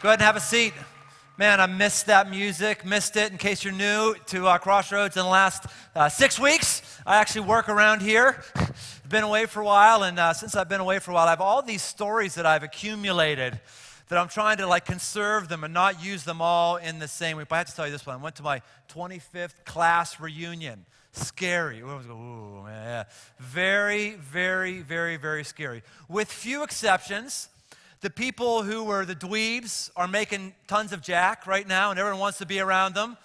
Go ahead and have a seat. Man, I missed that music, missed it. In case you're new to Crossroads in the last 6 weeks, I actually work around here. Been away for a while, and since I've been away for a while, I have all these stories that I've accumulated that I'm trying to like conserve them and not use them all in the same week. But I have to tell you this one. I went to my 25th class reunion. Scary. Everyone's going, ooh, man, yeah. Very, very, very, very scary. With few exceptions, the people who were the dweebs are making tons of jack right now, and everyone wants to be around them.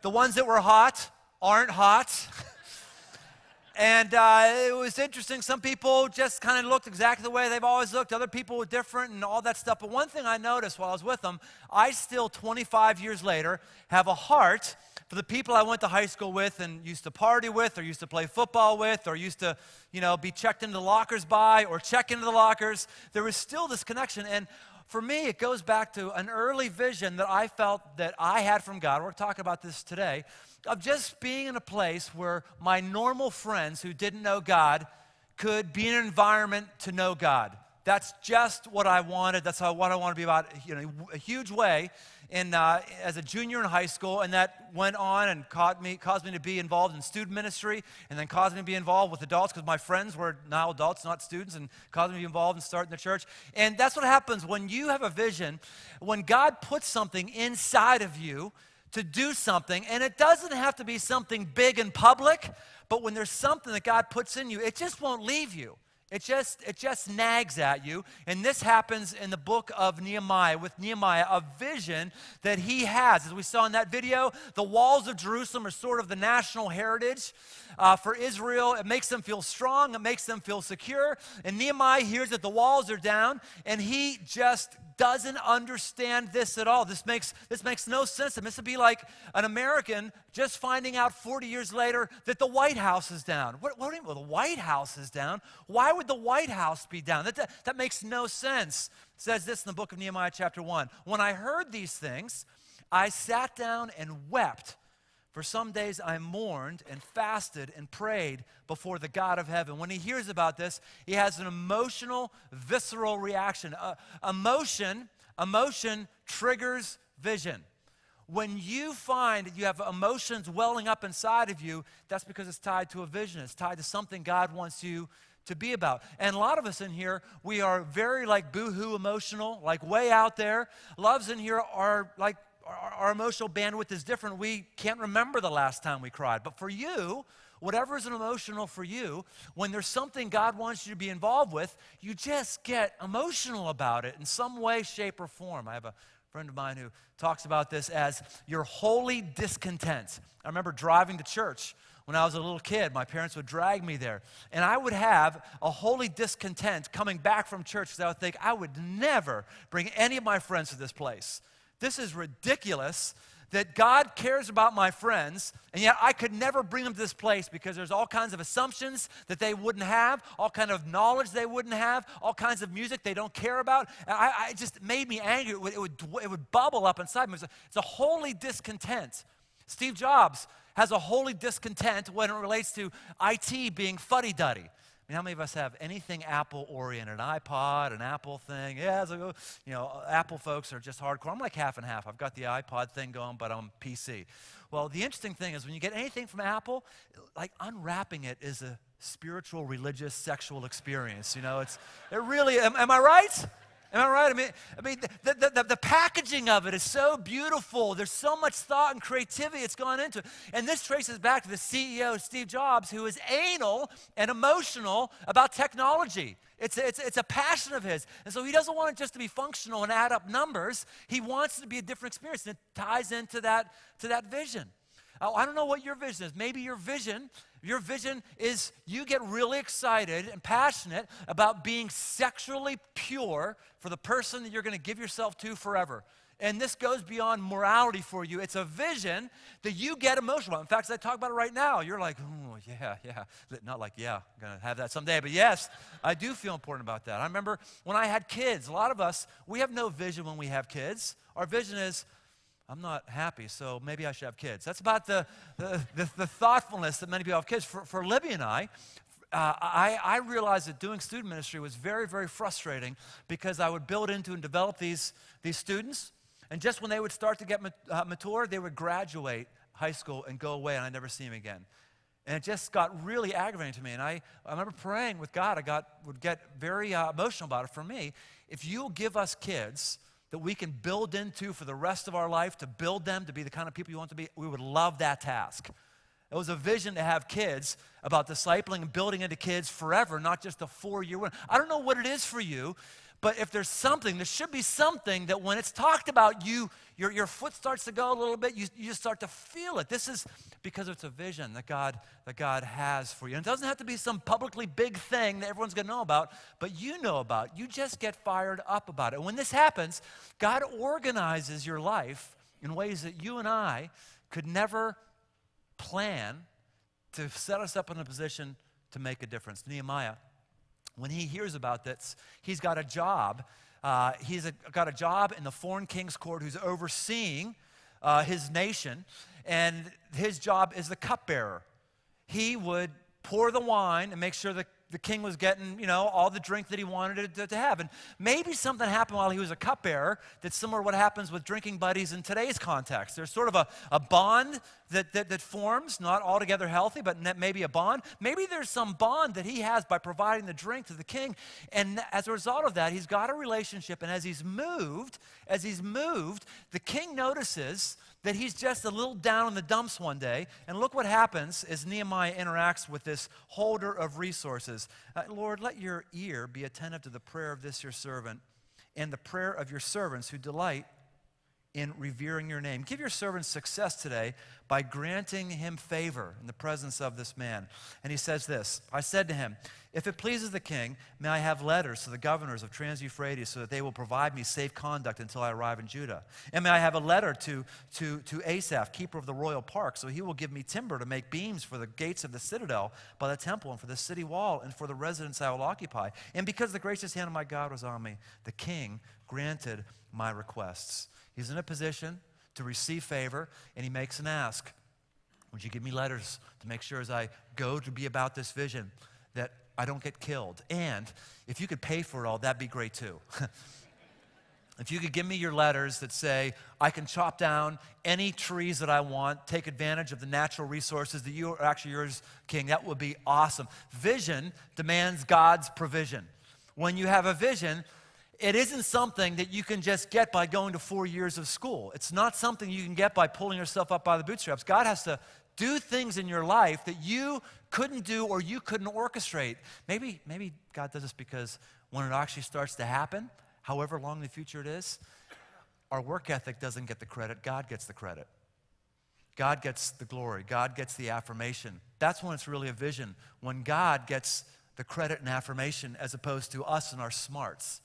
The ones that were hot aren't hot. And it was interesting. Some people just kind of looked exactly the way they've always looked. Other people were different and all that stuff. But one thing I noticed while I was with them, I still, 25 years later, have a heart for the people I went to high school with and used to party with or used to play football with or used to, you know, be checked into the lockers by or check into the lockers. There was still this connection. And for me, it goes back to an early vision that I felt that I had from God. We're talking about this today, of just being in a place where my normal friends who didn't know God could be in an environment to know God. That's just what I wanted. That's what I want to be about, you know, a huge way in, as a junior in high school, and that went on and caused me to be involved in student ministry, and then caused me to be involved with adults because my friends were now adults, not students, and caused me to be involved in starting the church. And that's what happens when you have a vision, when God puts something inside of you to do something, and it doesn't have to be something big and public, but when there's something that God puts in you, it just won't leave you. It just nags at you, and this happens in the book of Nehemiah, with Nehemiah, a vision that he has. As we saw in that video, the walls of Jerusalem are sort of the national heritage for Israel. It makes them feel strong. It makes them feel secure, and Nehemiah hears that the walls are down, and he just doesn't understand this at all. This makes no sense. This would be like an American just finding out 40 years later that the White House is down. What do you mean? Well, the White House is down? Why would the White House be down? That makes no sense. It says this in the book of Nehemiah chapter 1. When I heard these things, I sat down and wept. For some days I mourned and fasted and prayed before the God of heaven. When he hears about this, he has an emotional, visceral reaction. Emotion triggers vision. When you find that you have emotions welling up inside of you, that's because it's tied to a vision. It's tied to something God wants you to be about. And a lot of us in here, we are very like boohoo emotional, like way out there. Loves in here are like, our emotional bandwidth is different. We can't remember the last time we cried. But for you, whatever is an emotional for you, when there's something God wants you to be involved with, you just get emotional about it in some way, shape, or form. I have a friend of mine who talks about this as your holy discontent. I remember driving to church when I was a little kid. My parents would drag me there, and I would have a holy discontent coming back from church because I would think, I would never bring any of my friends to this place. This is ridiculous that God cares about my friends, and yet I could never bring them to this place because there's all kinds of assumptions that they wouldn't have, all kinds of knowledge they wouldn't have, all kinds of music they don't care about. I just made me angry. It would bubble up inside me. It's a holy discontent. Steve Jobs has a holy discontent when it relates to IT being fuddy-duddy. I mean, how many of us have anything Apple-oriented, an iPod, an Apple thing? Yeah, so, you know, Apple folks are just hardcore. I'm like half and half. I've got the iPod thing going, but I'm PC. Well, the interesting thing is when you get anything from Apple, like unwrapping it is a spiritual, religious, sexual experience. You know, it really, am I right? Am I right? I mean, the packaging of it is so beautiful. There's so much thought and creativity that's gone into it. And this traces back to the CEO, Steve Jobs, who is anal and emotional about technology. It's a passion of his. And so he doesn't want it just to be functional and add up numbers. He wants it to be a different experience. And it ties into that vision. I don't know what your vision is. Maybe your vision is you get really excited and passionate about being sexually pure for the person that you're going to give yourself to forever. And this goes beyond morality for you. It's a vision that you get emotional about. In fact, as I talk about it right now, you're like, oh, yeah. Not like, yeah, I'm going to have that someday. But yes, I do feel important about that. I remember when I had kids, a lot of us, we have no vision when we have kids. Our vision is, I'm not happy, so maybe I should have kids. That's about the thoughtfulness that many people have kids. For Libby and I, I realized that doing student ministry was very, very frustrating because I would build into and develop these students, and just when they would start to get mature, they would graduate high school and go away, and I'd never see them again. And it just got really aggravating to me. And I remember praying with God. I would get very emotional about it. For me, if you'll give us kids that we can build into for the rest of our life, to build them to be the kind of people you want to be, we would love that task. It was a vision to have kids about discipling and building into kids forever, not just a 4-year one. I don't know what it is for you, but if there's something, there should be something that when it's talked about, your foot starts to go a little bit, you just start to feel it. This is because it's a vision that God has for you. And it doesn't have to be some publicly big thing that everyone's gonna know about, but you know about. You just get fired up about it. And when this happens, God organizes your life in ways that you and I could never plan to set us up in a position to make a difference. Nehemiah, when he hears about this, he's got a job. He's got a job in the foreign king's court who's overseeing his nation, and his job is the cupbearer. He would pour the wine and make sure that the king was getting, all the drink that he wanted it to have. And maybe something happened while he was a cupbearer that's similar to what happens with drinking buddies in today's context. There's sort of a bond that forms, not altogether healthy, but maybe a bond. Maybe there's some bond that he has by providing the drink to the king. And as a result of that, he's got a relationship. And as he's moved, the king notices that he's just a little down in the dumps one day. And look what happens as Nehemiah interacts with this holder of resources. Lord, let your ear be attentive to the prayer of this your servant and the prayer of your servants who delight in revering your name. Give your servant success today by granting him favor in the presence of this man. And he says this, I said to him, if it pleases the king, may I have letters to the governors of Trans-Euphrates so that they will provide me safe conduct until I arrive in Judah. And may I have a letter to Asaph, keeper of the royal park, so he will give me timber to make beams for the gates of the citadel by the temple and for the city wall and for the residence I will occupy. And because the gracious hand of my God was on me, the king granted my requests. He's in a position to receive favor, and he makes an ask. Would you give me letters to make sure as I go to be about this vision that I don't get killed? And if you could pay for it all, that'd be great too. If you could give me your letters that say, I can chop down any trees that I want, take advantage of the natural resources that you are actually yours, King, that would be awesome. Vision demands God's provision. When you have a vision, it isn't something that you can just get by going to 4 years of school. It's not something you can get by pulling yourself up by the bootstraps. God has to do things in your life that you couldn't do or you couldn't orchestrate. Maybe God does this because when it actually starts to happen, however long in the future it is, our work ethic doesn't get the credit. God gets the credit. God gets the glory. God gets the affirmation. That's when it's really a vision, when God gets the credit and affirmation as opposed to us and our smarts.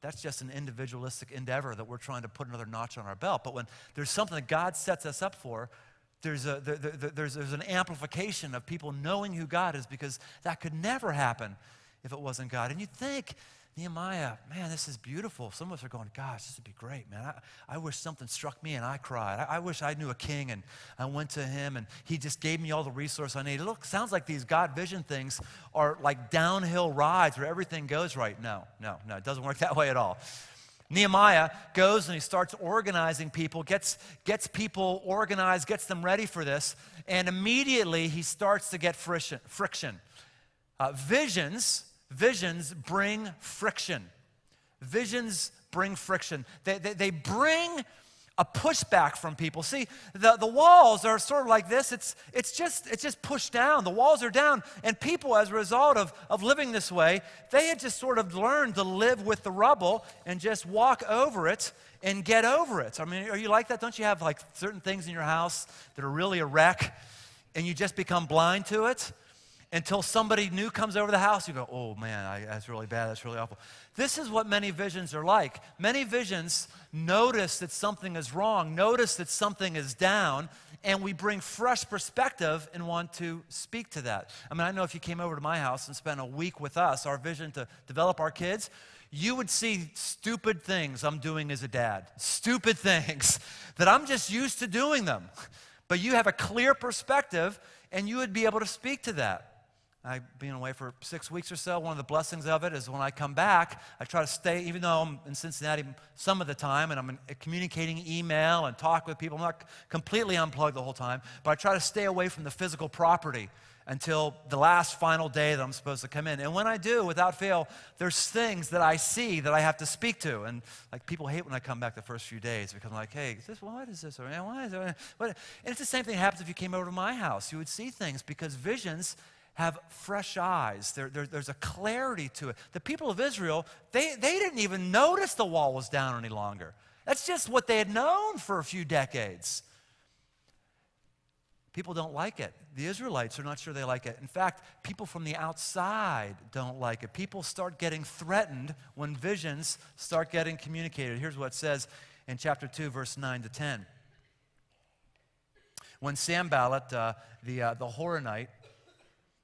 That's just an individualistic endeavor that we're trying to put another notch on our belt. But when there's something that God sets us up for, there's an amplification of people knowing who God is, because that could never happen if it wasn't God. And you think, Nehemiah, man, this is beautiful. Some of us are going, gosh, this would be great, man. I wish something struck me and I cried. I wish I knew a king and I went to him and he just gave me all the resource I needed. Look, sounds like these God vision things are like downhill rides where everything goes right. No, it doesn't work that way at all. Nehemiah goes and he starts organizing people, gets people organized, gets them ready for this, and immediately he starts to get friction. Visions bring friction. Visions bring friction. They bring a pushback from people. See, the walls are sort of like this. It's just pushed down. The walls are down. And people, as a result of living this way, they had just sort of learned to live with the rubble and just walk over it and get over it. I mean, are you like that? Don't you have like certain things in your house that are really a wreck and you just become blind to it? Until somebody new comes over the house, you go, oh man, that's really bad, that's really awful. This is what many visions are like. Many visions notice that something is wrong, notice that something is down, and we bring fresh perspective and want to speak to that. I mean, I know if you came over to my house and spent a week with us, our vision to develop our kids, you would see stupid things I'm doing as a dad, stupid things that I'm just used to doing them. But you have a clear perspective, and you would be able to speak to that. I've been away for 6 weeks or so. One of the blessings of it is when I come back, I try to stay, even though I'm in Cincinnati some of the time and I'm communicating email and talk with people. I'm not completely unplugged the whole time, but I try to stay away from the physical property until the last final day that I'm supposed to come in. And when I do, without fail, there's things that I see that I have to speak to. And like people hate when I come back the first few days because I'm like, hey, is this, what is this? Why is it? And it's the same thing that happens if you came over to my house. You would see things because visions have fresh eyes. There's a clarity to it. The people of Israel, they didn't even notice the wall was down any longer. That's just what they had known for a few decades. People don't like it. The Israelites are not sure they like it. In fact, people from the outside don't like it. People start getting threatened when visions start getting communicated. Here's what it says in chapter 2, verse 9 to 10. When Sanballat, the Horonite,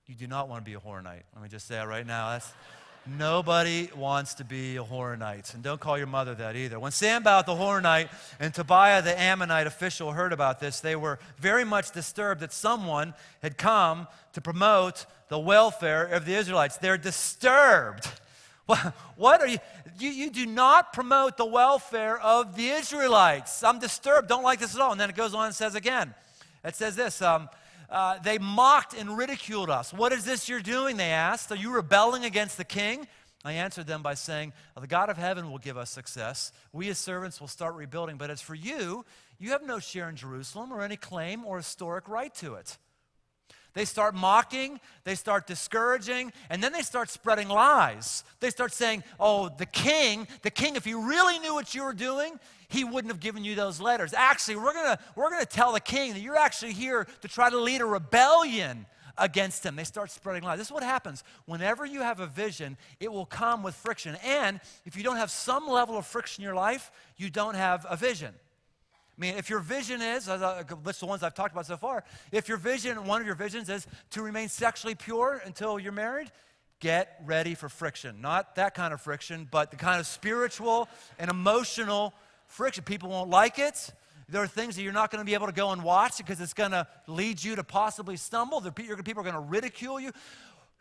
you do not want to be a Horonite. Let me just say it right now. That's, nobody wants to be a Horonite. And don't call your mother that either. When Sanballat the Horonite and Tobiah the Ammonite official heard about this, they were very much disturbed that someone had come to promote the welfare of the Israelites. They're disturbed. What are you? You do not promote the welfare of the Israelites. I'm disturbed. Don't like this at all. And then it goes on and says again. It says this. They mocked and ridiculed us. What is this you're doing, they asked. Are you rebelling against the king? I answered them by saying, the God of heaven will give us success. We as servants will start rebuilding. But as for you, you have no share in Jerusalem or any claim or historic right to it. They start mocking, they start discouraging, and then they start spreading lies. They start saying, the king, if he really knew what you were doing, he wouldn't have given you those letters. Actually, we're gonna tell the king that you're actually here to try to lead a rebellion against him. They start spreading lies. This is what happens. Whenever you have a vision, it will come with friction. And if you don't have some level of friction in your life, you don't have a vision. I mean, if your vision is, that's the ones I've talked about so far, if your vision, one of your visions is to remain sexually pure until you're married, get ready for friction. Not that kind of friction, but the kind of spiritual and emotional friction. People won't like it. There are things that you're not going to be able to go and watch because it's going to lead you to possibly stumble. People are going to ridicule you.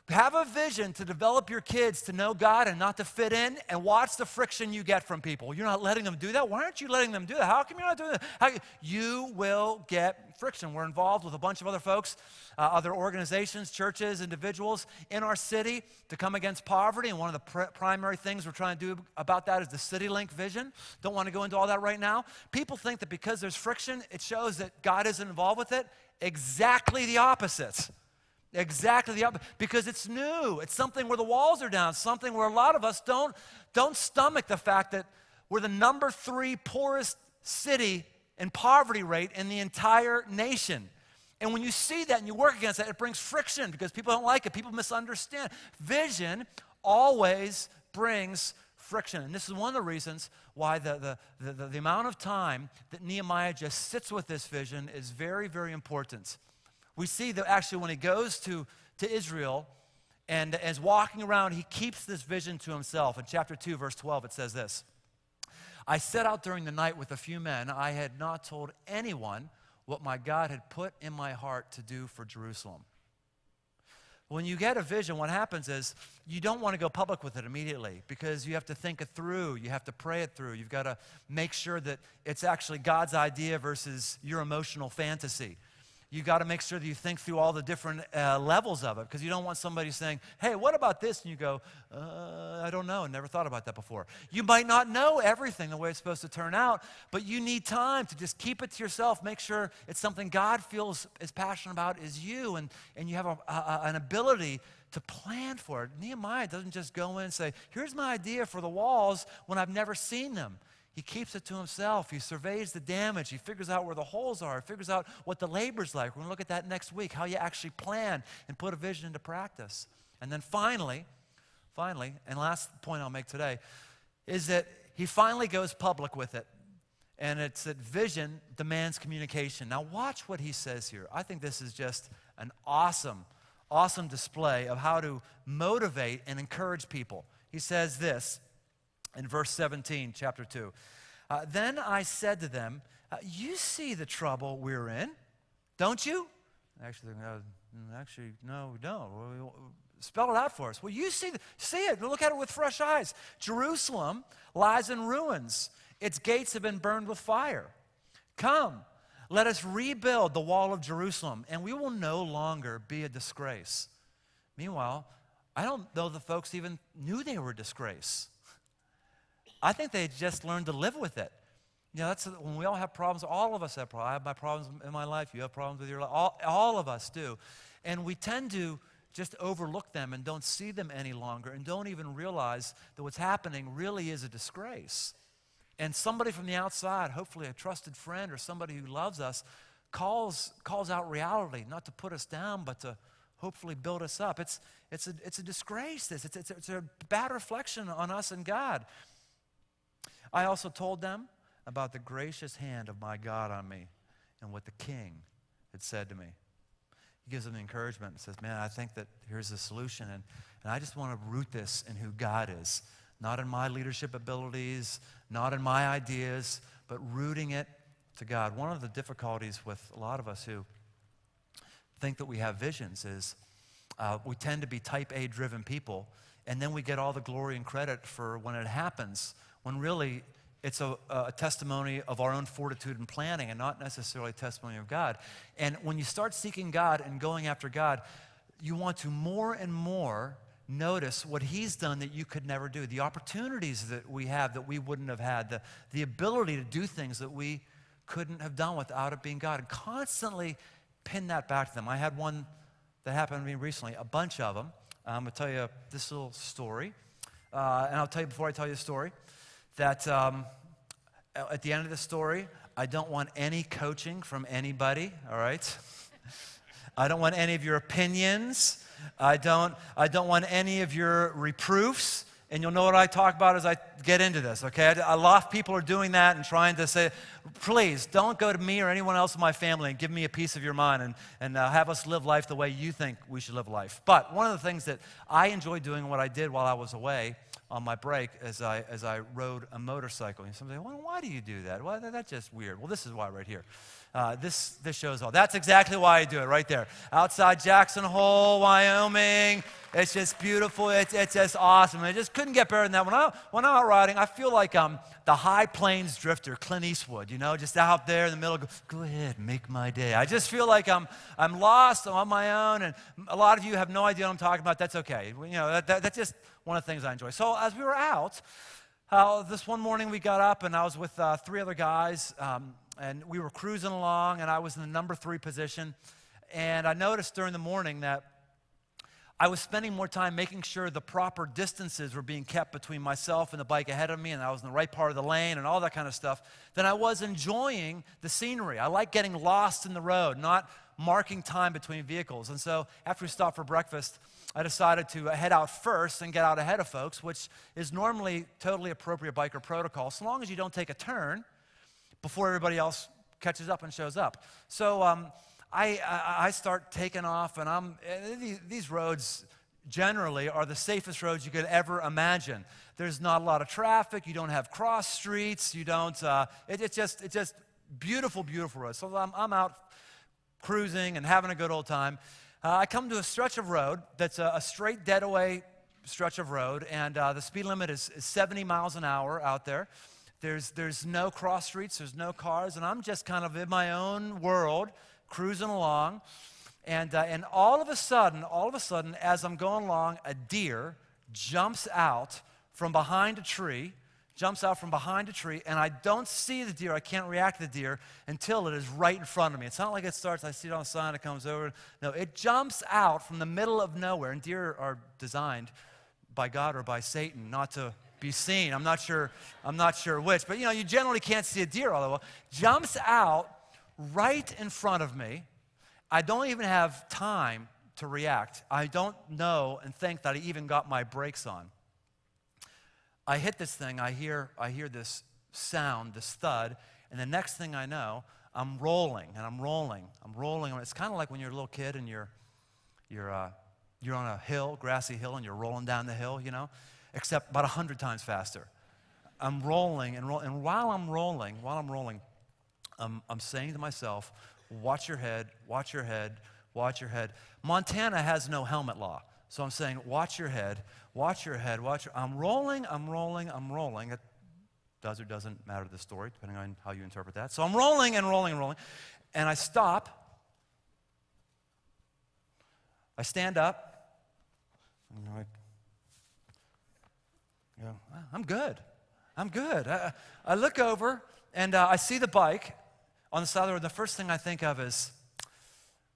Have a vision to develop your kids to know God and not to fit in, and watch the friction you get from people. You're not letting them do that? Why aren't you letting them do that? How come you're not doing that? You will get friction. We're involved with a bunch of other folks, other organizations, churches, individuals in our city to come against poverty, and one of the primary things we're trying to do about that is the CityLink vision. Don't want to go into all that right now. People think that because there's friction, it shows that God isn't involved with it. Exactly the opposite. Exactly the opposite, because it's new. It's something where the walls are down, something where a lot of us don't stomach the fact that we're the number 3 poorest city in poverty rate in the entire nation. And when you see that and you work against that, it brings friction because people don't like it. People misunderstand. Vision always brings friction. And this is one of the reasons why the amount of time that Nehemiah just sits with this vision is very, very important. We see that actually when he goes to Israel and is walking around, he keeps this vision to himself. In chapter 2, verse 12, it says this. I set out during the night with a few men. I had not told anyone what my God had put in my heart to do for Jerusalem. When you get a vision, what happens is you don't want to go public with it immediately because you have to think it through. You have to pray it through. You've got to make sure that it's actually God's idea versus your emotional fantasy. You got to make sure that you think through all the different levels of it, because you don't want somebody saying, hey, what about this? And you go, I don't know. I never thought about that before. You might not know everything the way it's supposed to turn out, but you need time to just keep it to yourself. Make sure it's something God feels as passionate about as you, and you have an ability to plan for it. Nehemiah doesn't just go in and say, here's my idea for the walls when I've never seen them. He keeps it to himself. He surveys the damage. He figures out where the holes are. He figures out what the labor's like. We're going to look at that next week, how you actually plan and put a vision into practice. And then finally, and last point I'll make today, is that he finally goes public with it. And it's that vision demands communication. Now watch what he says here. I think this is just an awesome display of how to motivate and encourage people. He says this. In verse 17, chapter 2, then I said to them, you see the trouble we're in, don't you? Actually, Actually, no, we don't. Spell it out for us. Well, you see it. Look at it with fresh eyes. Jerusalem lies in ruins. Its gates have been burned with fire. Come, let us rebuild the wall of Jerusalem, and we will no longer be a disgrace. Meanwhile, I don't know the folks even knew they were a disgrace. I think they just learned to live with it. You know, that's when we all have problems. All of us have problems. I have my problems in my life. You have problems with your life. All of us do. And we tend to just overlook them and don't see them any longer and don't even realize that what's happening really is a disgrace. And somebody from the outside, hopefully a trusted friend or somebody who loves us, calls out reality, not to put us down, but to hopefully build us up. It's a disgrace, this. It's a bad reflection on us and God. I also told them about the gracious hand of my God on me and what the king had said to me. He gives them the encouragement and says, man, I think that here's the solution, and I just want to root this in who God is, not in my leadership abilities, not in my ideas, but rooting it to God. One of the difficulties with a lot of us who think that we have visions is we tend to be type A driven people, and then we get all the glory and credit for when it happens, when really it's a testimony of our own fortitude and planning and not necessarily a testimony of God. And when you start seeking God and going after God, you want to more and more notice what he's done that you could never do, the opportunities that we have that we wouldn't have had, the ability to do things that we couldn't have done without it being God, and constantly pin that back to them. I had one that happened to me recently, a bunch of them. I'm going to tell you this little story, and I'll tell you before I tell you the story, that at the end of the story, I don't want any coaching from anybody, all right? I don't want any of your opinions. I don't want any of your reproofs. And you'll know what I talk about as I get into this, okay? A lot of people are doing that and trying to say, please, don't go to me or anyone else in my family and give me a piece of your mind and have us live life the way you think we should live life. But one of the things that I enjoy doing, what I did while I was away on my break, as I rode a motorcycle. And somebody, well, why do you do that? Well, that's just weird. Well, this is why right here. This shows all. That's exactly why I do it right there. Outside Jackson Hole, Wyoming. It's just beautiful. It's just awesome. I just couldn't get better than that. When I'm out riding, I feel like I'm the high plains drifter, Clint Eastwood, you know, just out there in the middle. Go ahead, make my day. I just feel like I'm lost. I'm on my own, and a lot of you have no idea what I'm talking about. That's okay. You know, that's just one of the things I enjoy. So as we were out, this one morning we got up, and I was with three other guys, and we were cruising along, and I was in the number 3 position. And I noticed during the morning that I was spending more time making sure the proper distances were being kept between myself and the bike ahead of me, and I was in the right part of the lane and all that kind of stuff, than I was enjoying the scenery. I like getting lost in the road, not marking time between vehicles. And so after we stopped for breakfast, I decided to head out first and get out ahead of folks, which is normally totally appropriate biker protocol, so long as you don't take a turn before everybody else catches up and shows up. So I start taking off, and these roads generally are the safest roads you could ever imagine. There's not a lot of traffic. You don't have cross streets. You don't. It's just beautiful, beautiful roads. So I'm out cruising and having a good old time. I come to a stretch of road that's a straight dead-away stretch of road, and the speed limit is 70 miles an hour out there. There's no cross streets. There's no cars, and I'm just kind of in my own world, cruising along, and all of a sudden, as I'm going along, a deer jumps out from behind a tree, and I don't see the deer. I can't react to the deer until it is right in front of me. It's not like it starts, I see it on a sign, it comes over. No, it jumps out from the middle of nowhere, and deer are designed by God or by Satan not to be seen. I'm not sure which, but you know, you generally can't see a deer all the way. Jumps out right in front of me. I don't even have time to react. I don't know and think that I even got my brakes on. I hit this thing, I hear this sound, this thud, and the next thing I know, I'm rolling. It's kind of like when you're a little kid and you're on a hill, grassy hill, and you're rolling down the hill, you know, except about 100 times faster. I'm rolling and while I'm rolling, I'm saying to myself, watch your head, watch your head, watch your head. Montana has no helmet law. So I'm saying, watch your head, watch your head, watch your... I'm rolling. It does or doesn't matter to the story, depending on how you interpret that. So I'm rolling. And I stop. I stand up. And you're like, you know, I'm good. I look over, and I see the bike on the side of the road. The first thing I think of is,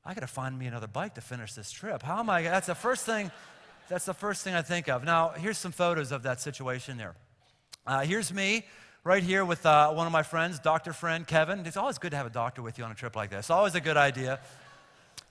I gotta find me another bike to finish this trip. How am I? That's the first thing I think of. Now, here's some photos of that situation there. Here's me right here with one of my friends, doctor friend Kevin. It's always good to have a doctor with you on a trip like this. Always a good idea.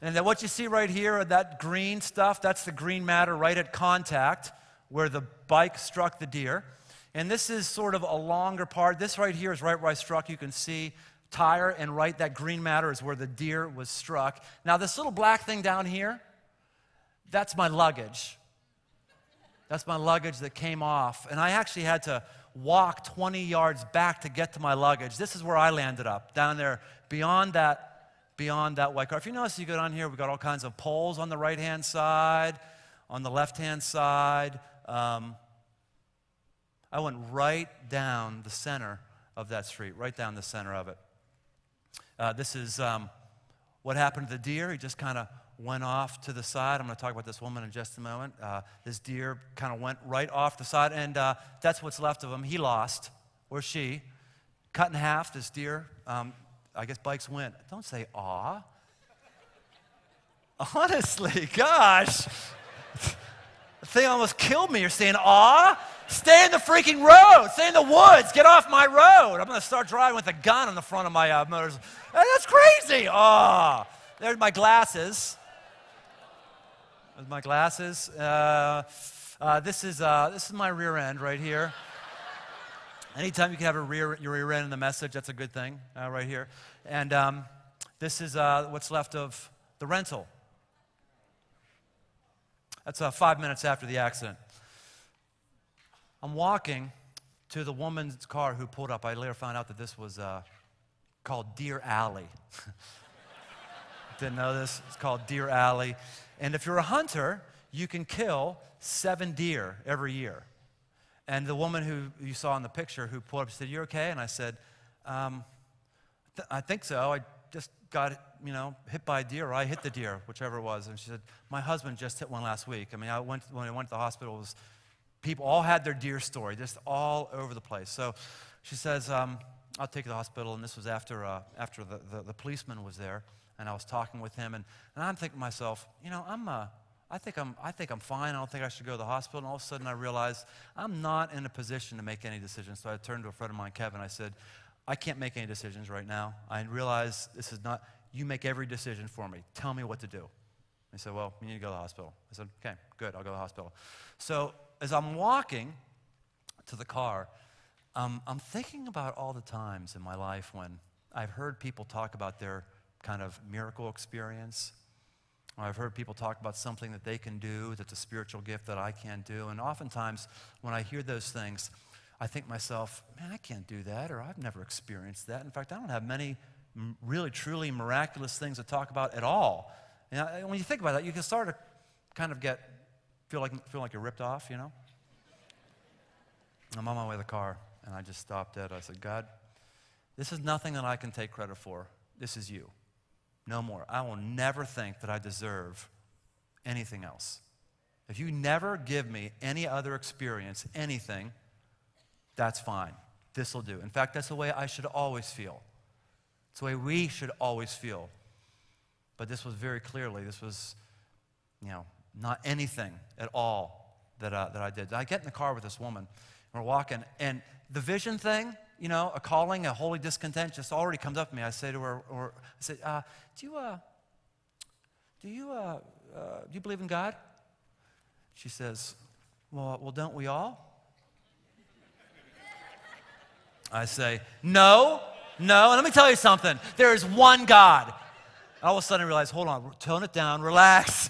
And then what you see right here, that green stuff, that's the green matter right at contact where the bike struck the deer. And this is sort of a longer part. This right here is right where I struck. You can see tire, and right, that green matter is where the deer was struck. Now, this little black thing down here, that's my luggage. That's my luggage that came off. And I actually had to walk 20 yards back to get to my luggage. This is where I landed up, down there beyond that white car. If you notice, you go down here, we've got all kinds of poles on the right-hand side, on the left-hand side. I went right down the center of that street, right down the center of it. This is what happened to the deer. He just kind of went off to the side. I'm going to talk about this woman in just a moment. This deer kind of went right off the side, and that's what's left of him. He lost, or she, cut in half, this deer. I guess bikes went. Don't say, aw. Honestly, gosh. The thing almost killed me. You're saying, aw? Stay in the freaking road. Stay in the woods. Get off my road. I'm going to start driving with a gun on the front of my motorcycle. That's crazy. Oh, there's my glasses. This is my rear end right here. Anytime you can have your rear end in the message, that's a good thing right here. And this is what's left of the rental. That's 5 minutes after the accident. I'm walking to the woman's car who pulled up. I later found out that this was called Deer Alley. Didn't know this. It's called Deer Alley. And if you're a hunter, you can kill 7 deer every year. And the woman who you saw in the picture who pulled up said, "You okay?" And I said, I think so. I just got, hit by a deer, or I hit the deer, whichever it was." And she said, "My husband just hit one last week. When I went to the hospital, it was... People all had their deer story, just all over the place." So she says, "I'll take you to the hospital." And this was after the policeman was there, and I was talking with him, and I'm thinking to myself, I think I'm fine. I don't think I should go to the hospital. And all of a sudden, I realized I'm not in a position to make any decisions. So I turned to a friend of mine, Kevin. I said, "I can't make any decisions right now. I realize this is not. You make every decision for me. Tell me what to do." He said, "Well, you need to go to the hospital." I said, "Okay, good. I'll go to the hospital." So as I'm walking to the car, I'm thinking about all the times in my life when I've heard people talk about their kind of miracle experience, or I've heard people talk about something that they can do that's a spiritual gift that I can't do. And oftentimes when I hear those things, I think to myself, man, I can't do that, or I've never experienced that. In fact, I don't have many really, truly miraculous things to talk about at all. And when you think about that, you can start to kind of get... Feel like you're ripped off, I'm on my way to the car, and I just stopped dead. I said, "God, this is nothing that I can take credit for. This is you. No more. I will never think that I deserve anything else. If you never give me any other experience, anything, that's fine. This will do. In fact, that's the way I should always feel. It's the way we should always feel." But this was very clearly, not anything at all that I did. I get in the car with this woman, and we're walking, and the vision thing, a calling, a holy discontent just already comes up to me. I say to her, "Do you believe in God?" She says, well, "Don't we all?" I say, no, and let me tell you something. There is one God. All of a sudden I realize, hold on, tone it down, relax.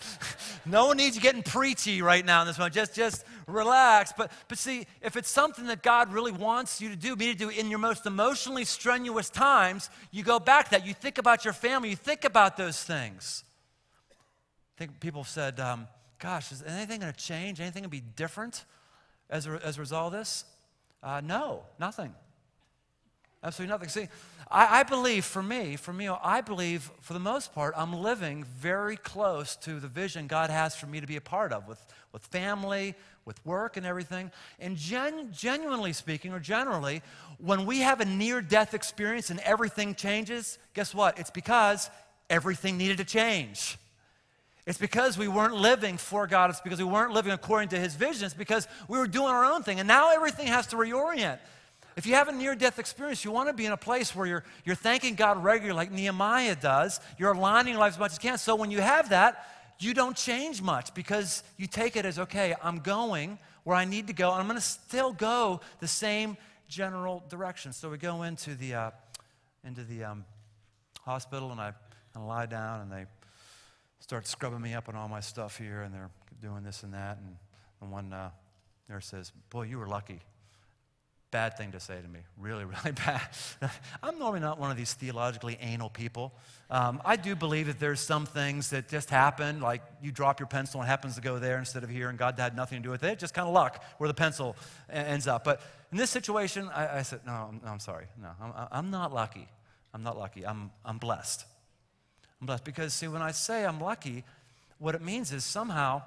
No one needs you getting preachy right now in this moment. Just relax. But see, if it's something that God really wants you to do, me to do in your most emotionally strenuous times, you go back to that. You think about your family. You think about those things. think people said, gosh, is anything going to change? Anything going to be different as a result of this? No, nothing. Absolutely nothing. See, I believe I believe for the most part, I'm living very close to the vision God has for me to be a part of with family, with work and everything. And genuinely speaking, or generally, when we have a near-death experience and everything changes, guess what? It's because everything needed to change. It's because we weren't living for God. It's because we weren't living according to His vision. It's because we were doing our own thing. And now everything has to reorient. If you have a near-death experience, you want to be in a place where you're thanking God regularly like Nehemiah does. You're aligning your life as much as you can. So when you have that, you don't change much because you take it as, okay, I'm going where I need to go, and I'm going to still go the same general direction. So we go into the hospital, and I lie down, and they start scrubbing me up on all my stuff here, and they're doing this and that. And one nurse says, boy, you were lucky. Bad thing to say to me, really, really bad. I'm normally not one of these theologically anal people. I do believe that there's some things that just happen, like you drop your pencil and it happens to go there instead of here, and God had nothing to do with it. Just kind of luck where the pencil ends up. But in this situation, I said, no, I'm sorry. No, I'm not lucky. I'm not lucky. I'm blessed. I'm blessed because, see, when I say I'm lucky, what it means is somehow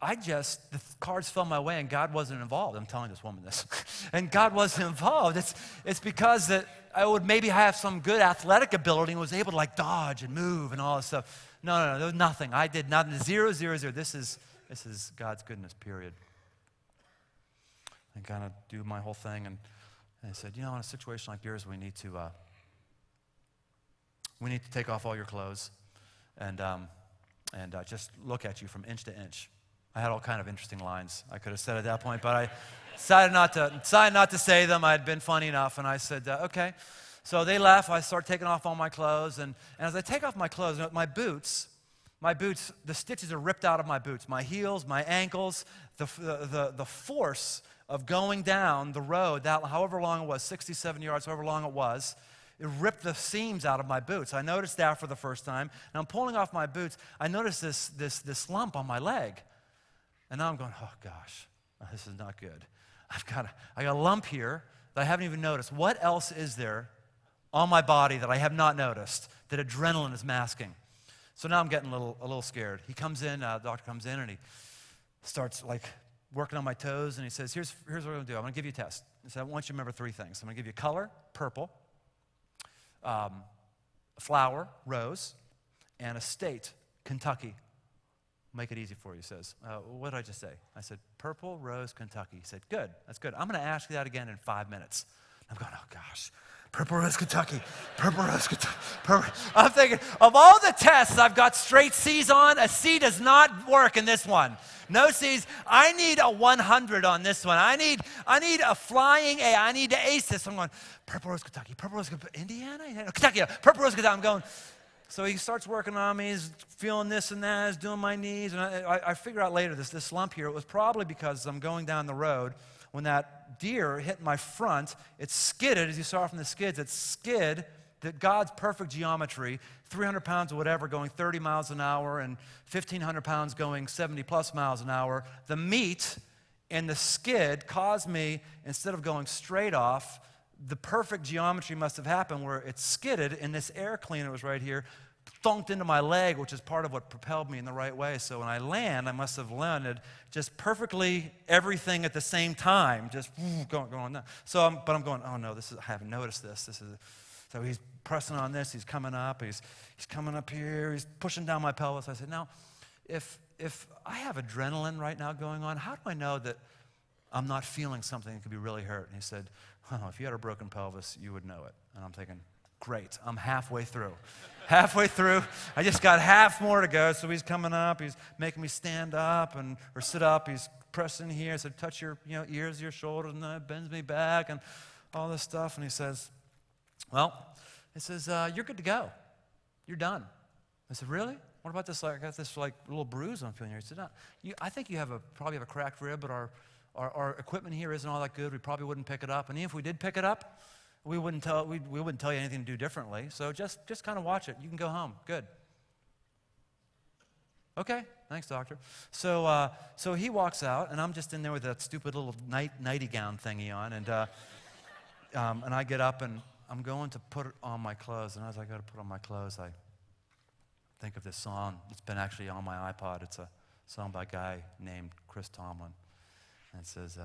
the cards fell my way and God wasn't involved. I'm telling this woman this. And God wasn't involved. It's because that I would maybe have some good athletic ability and was able to like dodge and move and all this stuff. No, there was nothing. I did nothing. 0, 0, 0. This is God's goodness, period. I kind of do my whole thing. And I said, you know, in a situation like yours, we need to take off all your clothes and just look at you from inch to inch. I had all kind of interesting lines I could have said at that point, but I decided not to say them. I had been funny enough, and I said, okay. So they left. I started taking off all my clothes, and as I take off my clothes, my boots, the stitches are ripped out of my boots, my heels, my ankles, the force of going down the road, that however long it was, 60, 70 yards, however long it was, it ripped the seams out of my boots. I noticed that for the first time, and I'm pulling off my boots. I noticed this lump on my leg. And now I'm going, oh gosh, this is not good. I got a lump here that I haven't even noticed. What else is there on my body that I have not noticed that adrenaline is masking? So now I'm getting a little scared. He comes in, the doctor comes in, and he starts like working on my toes, and he says, here's what we're gonna do. I'm gonna give you a test. He said, I want you to remember 3 things. I'm gonna give you color, purple, flower, rose, and a state, Kentucky. Make it easy for you, he says. What did I just say? I said, purple, rose, Kentucky. He said, good, that's good. I'm going to ask you that again in 5 minutes. I'm going, oh gosh, purple, rose, Kentucky, purple, rose, Kentucky. Purple. I'm thinking, of all the tests I've got straight C's on, a C does not work in this one. No C's. I need a 100 on this one. I need a flying A. I need to ace this. I'm going, purple, rose, Kentucky, purple, rose, Indiana? Kentucky, purple, rose, Kentucky. I'm going. So he starts working on me, he's feeling this and that, he's doing my knees, and I figure out later this lump here, it was probably because I'm going down the road, when that deer hit my front, it skidded, as you saw from the skids, that God's perfect geometry, 300 pounds or whatever going 30 miles an hour and 1,500 pounds going 70 plus miles an hour, the meat and the skid caused me, instead of going straight off, the perfect geometry must have happened where it skidded, and this air cleaner was right here, thunked into my leg, which is part of what propelled me in the right way. So when I land, I must have landed just perfectly everything at the same time, just going down. But I'm going, oh no, I haven't noticed this. So he's pressing on this, he's coming up, he's coming up here, he's pushing down my pelvis. I said, now, if I have adrenaline right now going on, how do I know that I'm not feeling something that could be really hurt? And he said, oh, if you had a broken pelvis, you would know it. And I'm thinking, great, I'm halfway through. I just got half more to go. So he's coming up, he's making me stand up or sit up. He's pressing here. I said, touch your ears, your shoulders, and then bends me back and all this stuff. And he says, you're good to go. You're done. I said, really? What about this? I got this little bruise I'm feeling here. He said, no, I think you probably have a cracked rib, but our equipment here isn't all that good. We probably wouldn't pick it up. And even if we did pick it up, we wouldn't tell you anything to do differently. So just kind of watch it. You can go home. Good. Okay, thanks, doctor. So he walks out, and I'm just in there with that stupid little nighty gown thingy on, and I get up, and I'm going to put on my clothes, and as I go to put on my clothes, I think of this song. It's been actually on my iPod. It's a song by a guy named Chris Tomlin, and it says,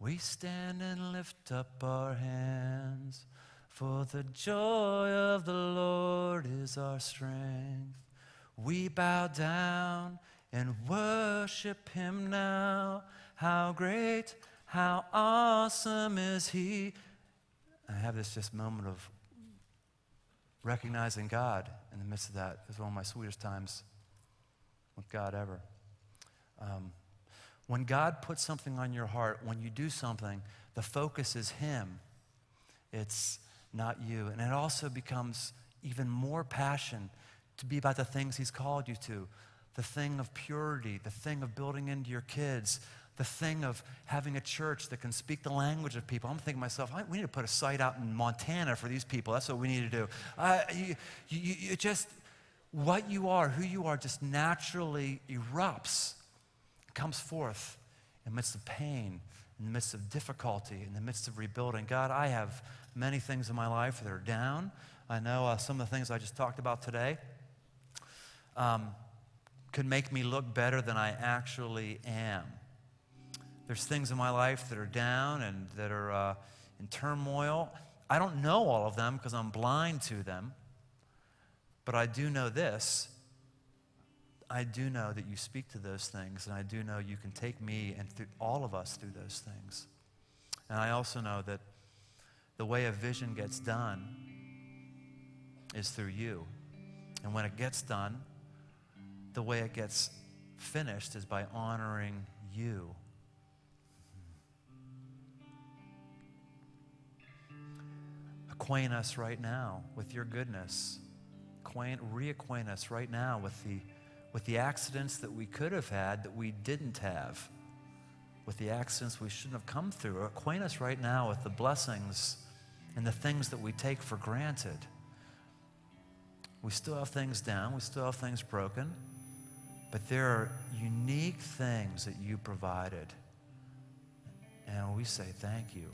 we stand and lift up our hands, for the joy of the Lord is our strength. We bow down and worship him now. How great, how awesome is he. I have this just moment of recognizing God in the midst of that. It was one of my sweetest times with God ever. When God puts something on your heart, when you do something, the focus is him. It's not you. And it also becomes even more passion to be about the things he's called you to, the thing of purity, the thing of building into your kids, the thing of having a church that can speak the language of people. I'm thinking to myself, we need to put a site out in Montana for these people. That's what we need to do. You just, what you are, who you are, just naturally erupts, comes forth in the midst of pain, in the midst of difficulty, in the midst of rebuilding. God, I have many things in my life that are down. I know some of the things I just talked about today could make me look better than I actually am. There's things in my life that are down and that are in turmoil. I don't know all of them because I'm blind to them, but I do know this. I do know that you speak to those things, and I do know you can take me and all of us through those things. And I also know that the way a vision gets done is through you. And when it gets done, the way it gets finished is by honoring you. Acquaint us right now with your goodness. Reacquaint us right now with the accidents that we could have had that we didn't have, with the accidents we shouldn't have come through. Acquaint us right now with the blessings and the things that we take for granted. We still have things down, we still have things broken, but there are unique things that you provided. And we say thank you.